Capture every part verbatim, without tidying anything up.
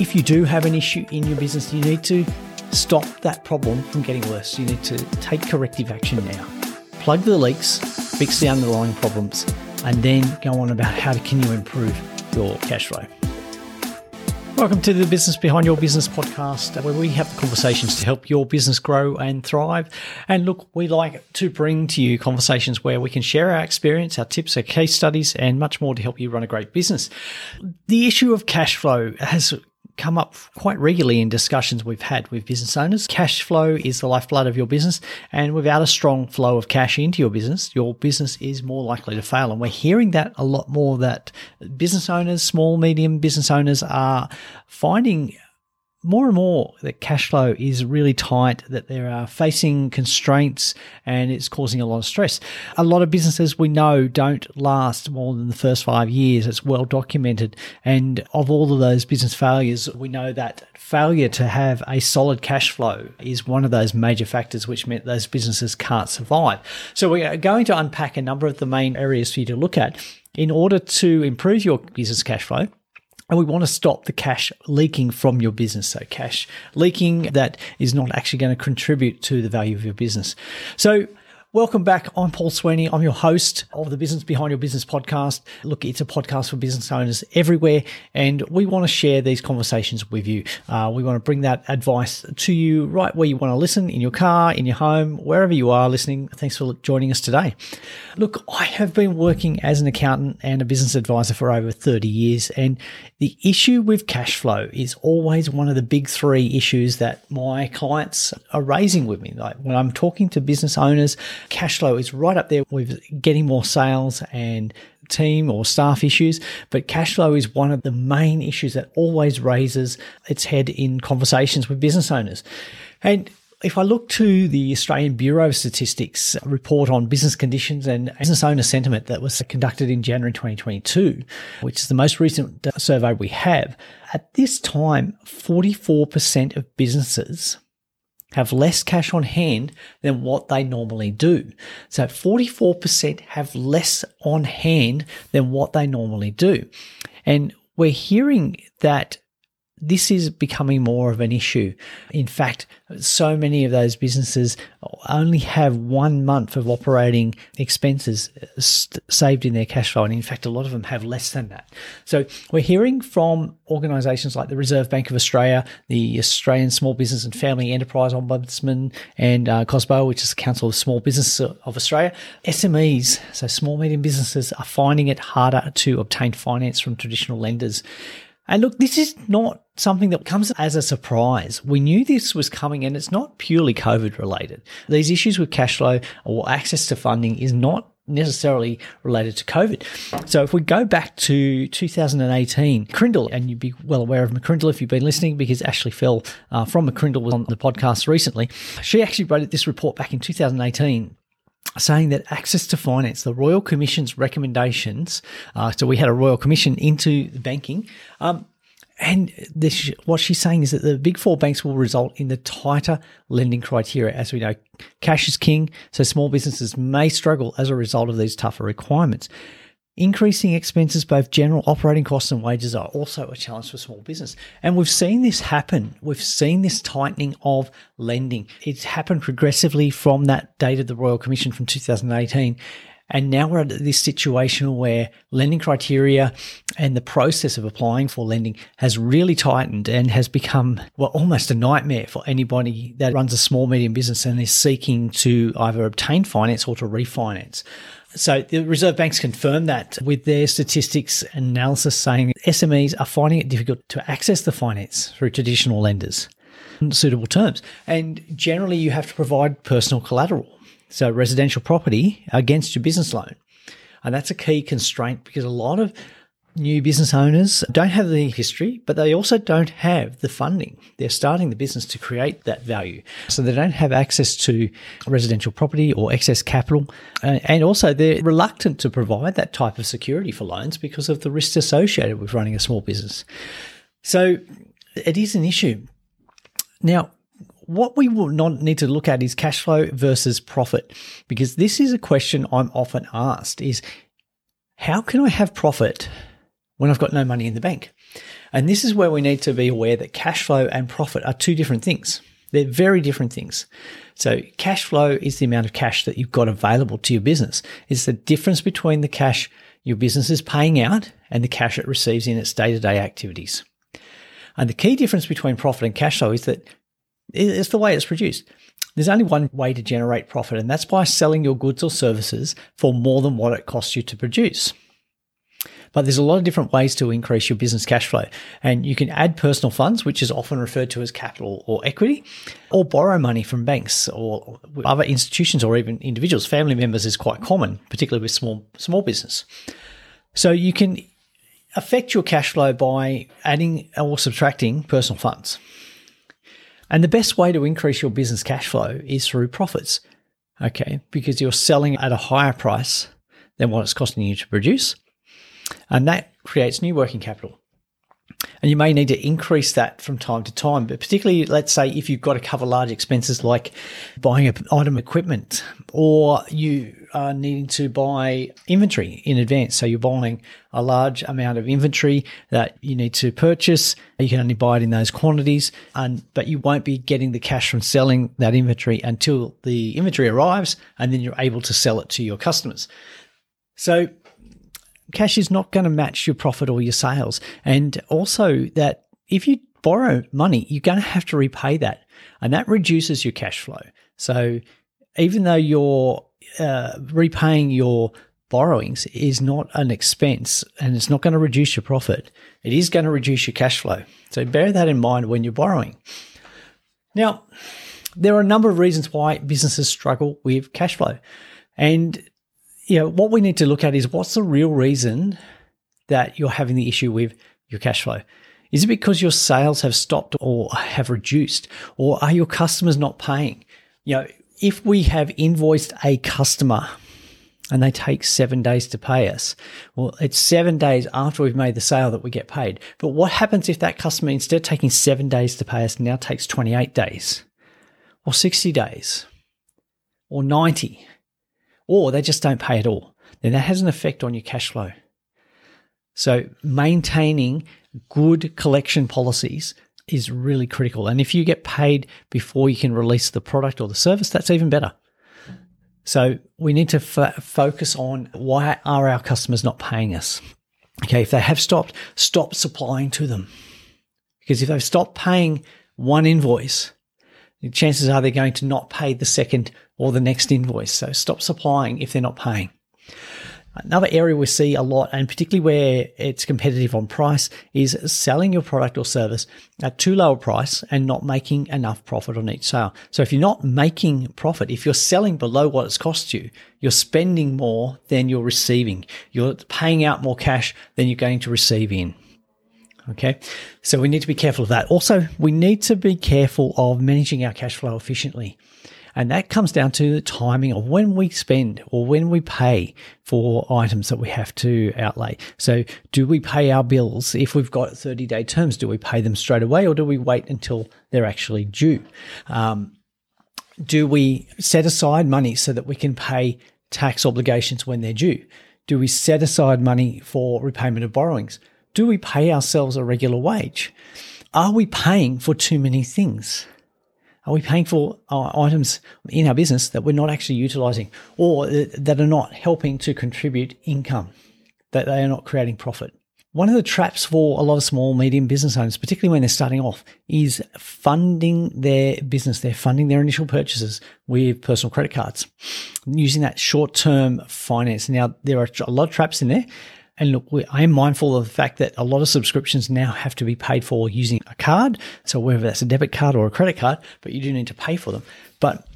If you do have an issue in your business, you need to stop that problem from getting worse. You need to take corrective action now. Plug the leaks, fix the underlying problems, and then go on about how can you improve your cash flow. Welcome to the Business Behind Your Business podcast, where we have conversations to help your business grow and thrive. And look, we like to bring to you conversations where we can share our experience, our tips, our case studies, and much more to help you run a great business. The issue of cash flow has come up quite regularly in discussions we've had with business owners. Cash flow is the lifeblood of your business, and without a strong flow of cash into your business, your business is more likely to fail. And we're hearing that a lot more, that business owners, small, medium business owners are finding more and more that cash flow is really tight, that they are facing constraints, and it's causing a lot of stress. A lot of businesses we know don't last more than the first five years. It's well documented. And of all of those business failures, we know that failure to have a solid cash flow is one of those major factors which meant those businesses can't survive. So we are going to unpack a number of the main areas for you to look at in order to improve your business cash flow. And we want to stop the cash leaking from your business. So cash leaking that is not actually going to contribute to the value of your business. So welcome back. I'm Paul Sweeney. I'm your host of the Business Behind Your Business podcast. Look, it's a podcast for business owners everywhere, and we want to share these conversations with you. Uh, we want to bring that advice to you right where you want to listen, in your car, in your home, wherever you are listening. Thanks for joining us today. Look, I have been working as an accountant and a business advisor for over thirty years, and the issue with cash flow is always one of the big three issues that my clients are raising with me. Like when I'm talking to business owners, cash flow is right up there with getting more sales and team or staff issues, but cash flow is one of the main issues that always raises its head in conversations with business owners. And if I look to the Australian Bureau of Statistics report on business conditions and business owner sentiment that was conducted in January twenty twenty-two, which is the most recent survey we have, at this time, forty-four percent of businesses have less cash on hand than what they normally do. So forty-four percent have less on hand than what they normally do. And we're hearing that this is becoming more of an issue. In fact, so many of those businesses only have one month of operating expenses st- saved in their cash flow. And in fact, a lot of them have less than that. So we're hearing from organisations like the Reserve Bank of Australia, the Australian Small Business and Family Enterprise Ombudsman, and uh, COSBO, which is the Council of Small Business of Australia. S M Es, so small, medium businesses, are finding it harder to obtain finance from traditional lenders. And look, this is not something that comes as a surprise. We knew this was coming, and it's not purely COVID related. These issues with cash flow or access to funding is not necessarily related to COVID. So if we go back to two thousand eighteen, McCrindle, and you'd be well aware of McCrindle if you've been listening, because Ashley Fell uh, from McCrindle was on the podcast recently. She actually wrote this report back in two thousand eighteen, saying that access to finance, the Royal Commission's recommendations, uh, so we had a Royal Commission into banking, um, and this, what she's saying is that the big four banks will result in the tighter lending criteria. As we know, cash is king, so small businesses may struggle as a result of these tougher requirements. Increasing expenses, both general operating costs and wages, are also a challenge for small business. And we've seen this happen. We've seen this tightening of lending. It's happened progressively from that date of the Royal Commission from two thousand eighteen. And now we're at this situation where lending criteria and the process of applying for lending has really tightened and has become, well, almost a nightmare for anybody that runs a small, medium business and is seeking to either obtain finance or to refinance. So the Reserve Banks confirmed that with their statistics and analysis, saying S M Es are finding it difficult to access the finance through traditional lenders on suitable terms. And generally, you have to provide personal collateral, so residential property, against your business loan. And that's a key constraint, because a lot of new business owners don't have the history, but they also don't have the funding. They're starting the business to create that value. So they don't have access to residential property or excess capital. And also they're reluctant to provide that type of security for loans because of the risks associated with running a small business. So it is an issue. Now, what we will not need to look at is cash flow versus profit, because this is a question I'm often asked, is how can I have profit when I've got no money in the bank? And this is where we need to be aware that cash flow and profit are two different things. They're very different things. So cash flow is the amount of cash that you've got available to your business. It's the difference between the cash your business is paying out and the cash it receives in its day-to-day activities. And the key difference between profit and cash flow is that it's the way it's produced. There's only one way to generate profit, and that's by selling your goods or services for more than what it costs you to produce. But there's a lot of different ways to increase your business cash flow. And you can add personal funds, which is often referred to as capital or equity, or borrow money from banks or other institutions or even individuals. Family members is quite common, particularly with small small business. So you can affect your cash flow by adding or subtracting personal funds. And the best way to increase your business cash flow is through profits, okay, because you're selling at a higher price than what it's costing you to produce. And that creates new working capital. And you may need to increase that from time to time, but particularly, let's say, if you've got to cover large expenses like buying an item equipment, or you are needing to buy inventory in advance. So you're buying a large amount of inventory that you need to purchase. You can only buy it in those quantities, and but you won't be getting the cash from selling that inventory until the inventory arrives, and then you're able to sell it to your customers. So cash is not going to match your profit or your sales. And also that if you borrow money, you're going to have to repay that, and that reduces your cash flow. So even though you're uh, repaying your borrowings is not an expense and it's not going to reduce your profit, it is going to reduce your cash flow. So bear that in mind when you're borrowing. Now, there are a number of reasons why businesses struggle with cash flow. And you know, what we need to look at is what's the real reason that you're having the issue with your cash flow. Is it because your sales have stopped or have reduced, or are your customers not paying? You know, if we have invoiced a customer and they take seven days to pay us, well, it's seven days after we've made the sale that we get paid. But what happens if that customer, instead of taking seven days to pay us, now takes twenty-eight days or sixty days or ninety? Or they just don't pay at all? Then that has an effect on your cash flow. So maintaining good collection policies is really critical. And if you get paid before you can release the product or the service, that's even better. So we need to f- focus on why are our customers not paying us? Okay, if they have stopped, stop supplying to them. Because if they've stopped paying one invoice, the chances are they're going to not pay the second or the next invoice. So stop supplying if they're not paying. Another area we see a lot, and particularly where it's competitive on price, is selling your product or service at too low a price and not making enough profit on each sale. So if you're not making profit, if you're selling below what it's cost you, you're spending more than you're receiving. You're paying out more cash than you're going to receive in. Okay, so we need to be careful of that. Also, we need to be careful of managing our cash flow efficiently. And that comes down to the timing of when we spend or when we pay for items that we have to outlay. So do we pay our bills if we've got thirty-day terms? Do we pay them straight away, or do we wait until they're actually due? Um, do we set aside money so that we can pay tax obligations when they're due? Do we set aside money for repayment of borrowings? Do we pay ourselves a regular wage? Are we paying for too many things? Are we paying for uh, items in our business that we're not actually utilizing, or that are not helping to contribute income, that they are not creating profit? One of the traps for a lot of small, medium business owners, particularly when they're starting off, is funding their business. They're funding their initial purchases with personal credit cards, using that short-term finance. Now, there are a lot of traps in there. And look, I am mindful of the fact that a lot of subscriptions now have to be paid for using a card. So whether that's a debit card or a credit card, but you do need to pay for them. But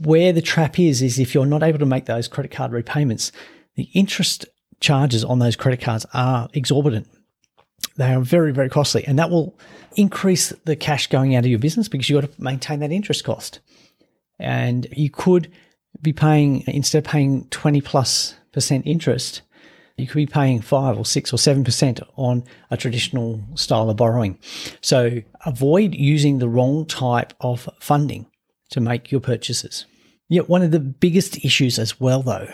where the trap is, is if you're not able to make those credit card repayments, the interest charges on those credit cards are exorbitant. They are very, very costly. And that will increase the cash going out of your business, because you've got to maintain that interest cost. And you could be paying, instead of paying twenty plus percent interest, you could be paying five or six or seven percent on a traditional style of borrowing. So avoid using the wrong type of funding to make your purchases. Yet one of the biggest issues as well, though,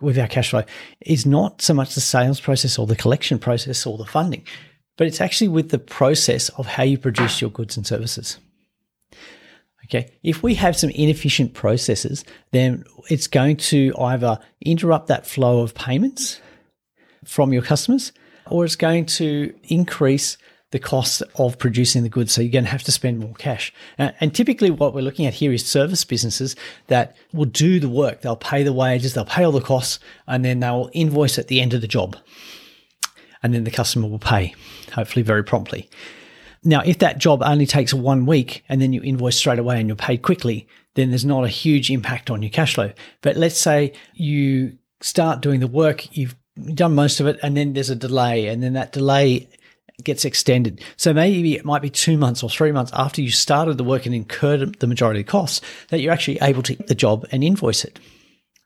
with our cash flow is not so much the sales process or the collection process or the funding. but it's actually with the process of how you produce your goods and services. Okay, if we have some inefficient processes, then it's going to either interrupt that flow of payments from your customers, or it's going to increase the cost of producing the goods. So you're going to have to spend more cash. And typically what we're looking at here is service businesses that will do the work. They'll pay the wages, they'll pay all the costs, and then they'll invoice at the end of the job. And then the customer will pay, hopefully very promptly. Now, if that job only takes one week and then you invoice straight away and you're paid quickly, then there's not a huge impact on your cash flow. But let's say you start doing the work, you've done most of it, and then there's a delay, and then that delay gets extended. So maybe it might be two months or three months after you started the work and incurred the majority of the costs that you're actually able to get the job and invoice it.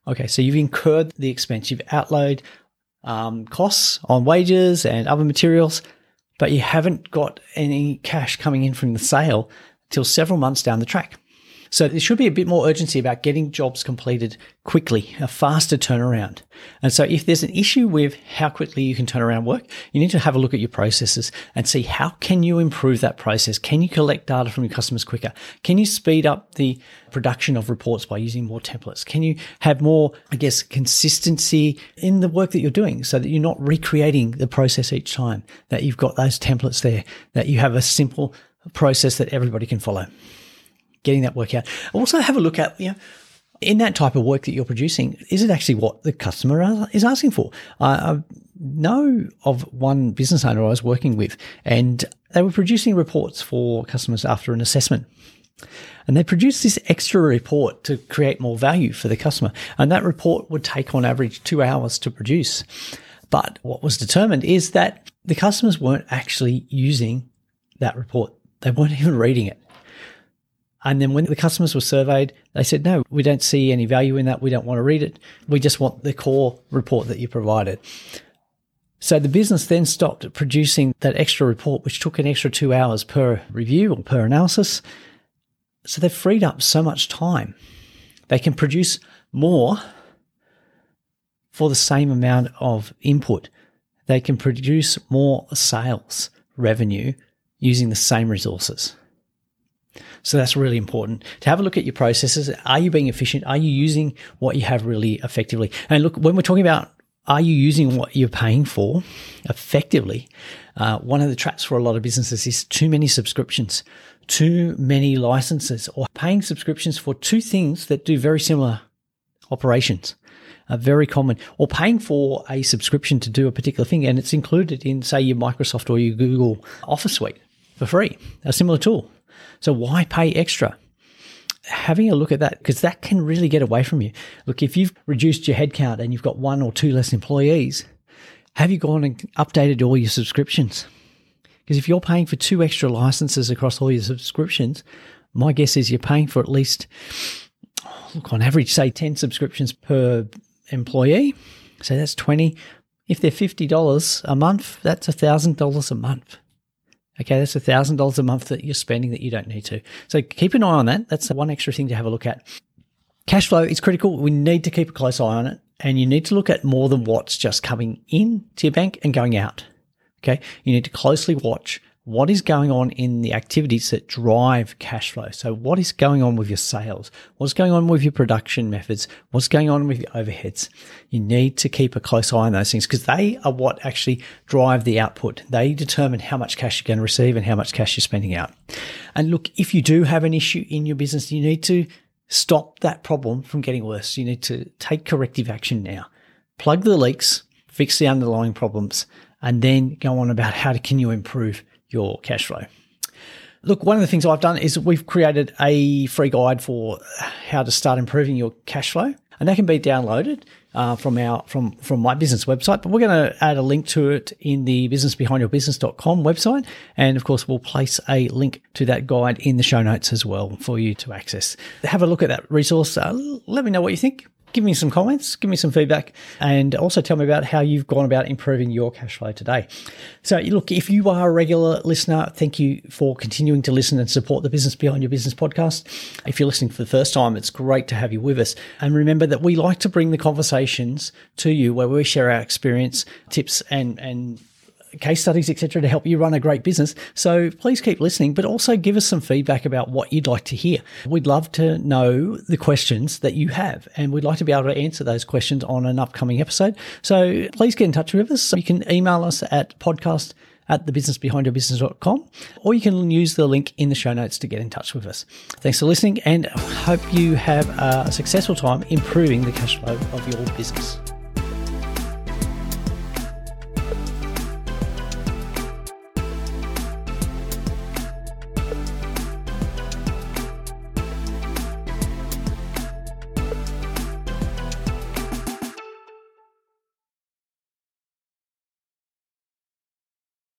Okay, so you've incurred the expense, you've outlaid um, costs on wages and other materials, but you haven't got any cash coming in from the sale till several months down the track. So there should be a bit more urgency about getting jobs completed quickly, a faster turnaround. And so if there's an issue with how quickly you can turn around work, you need to have a look at your processes and see how can you improve that process? Can you collect data from your customers quicker? Can you speed up the production of reports by using more templates? Can you have more, I guess, consistency in the work that you're doing so that you're not recreating the process each time, that you've got those templates there, that you have a simple process that everybody can follow? Getting that work out. Also have a look at, you know, in that type of work that you're producing, is it actually what the customer is asking for? I know of one business owner I was working with, and they were producing reports for customers after an assessment. And they produced this extra report to create more value for the customer. And that report would take on average two hours to produce. But what was determined is that the customers weren't actually using that report. They weren't even reading it. And then when the customers were surveyed, they said, no, we don't see any value in that. We don't want to read it. We just want the core report that you provided. So the business then stopped producing that extra report, which took an extra two hours per review or per analysis. So they've freed up so much time. They can produce more for the same amount of input. They can produce more sales revenue using the same resources. So that's really important to have a look at your processes. Are you being efficient? Are you using what you have really effectively? And look, when we're talking about are you using what you're paying for effectively, uh, one of the traps for a lot of businesses is too many subscriptions, too many licenses, or paying subscriptions for two things that do very similar operations. Are very common, or paying for a subscription to do a particular thing, and it's included in, say, your Microsoft or your Google Office suite for free, a similar tool. So why pay extra? Having a look at that, because that can really get away from you. Look, if you've reduced your headcount and you've got one or two less employees, have you gone and updated all your subscriptions? Because if you're paying for two extra licenses across all your subscriptions, my guess is you're paying for at least, look, on average, say ten subscriptions per employee. So that's twenty. If they're fifty dollars a month, that's one thousand dollars a month. Okay, that's one thousand dollars a month that you're spending that you don't need to. So keep an eye on that. That's one extra thing to have a look at. Cash flow is critical. We need to keep a close eye on it. And you need to look at more than what's just coming in to your bank and going out. Okay, you need to closely watch what is going on in the activities that drive cash flow. So what is going on with your sales? What's going on with your production methods? What's going on with your overheads? You need to keep a close eye on those things because they are what actually drive the output. They determine how much cash you're going to receive and how much cash you're spending out. And look, if you do have an issue in your business, you need to stop that problem from getting worse. You need to take corrective action now. Plug the leaks, fix the underlying problems, and then go on about how can you improve your cash flow. Look, one of the things I've done is we've created a free guide for how to start improving your cash flow, and that can be downloaded uh, from our from from my business website. But we're going to add a link to it in the business behind your business dot com website, and of course we'll place a link to that guide in the show notes as well for you to access. Have a look at that resource. Uh, let me know what you think. Give me some comments, give me some feedback, and also tell me about how you've gone about improving your cash flow today. So look, if you are a regular listener, thank you for continuing to listen and support the Business Behind Your Business podcast. If you're listening for the first time, it's great to have you with us. And remember that we like to bring the conversations to you where we share our experience, tips, and and case studies, et cetera, to help you run a great business. So please keep listening, but also give us some feedback about what you'd like to hear. We'd love to know the questions that you have, and we'd like to be able to answer those questions on an upcoming episode. So please get in touch with us. You can email us at podcast at the business behind your business dot com, or you can use the link in the show notes to get in touch with us. Thanks for listening, and hope you have a successful time improving the cash flow of your business.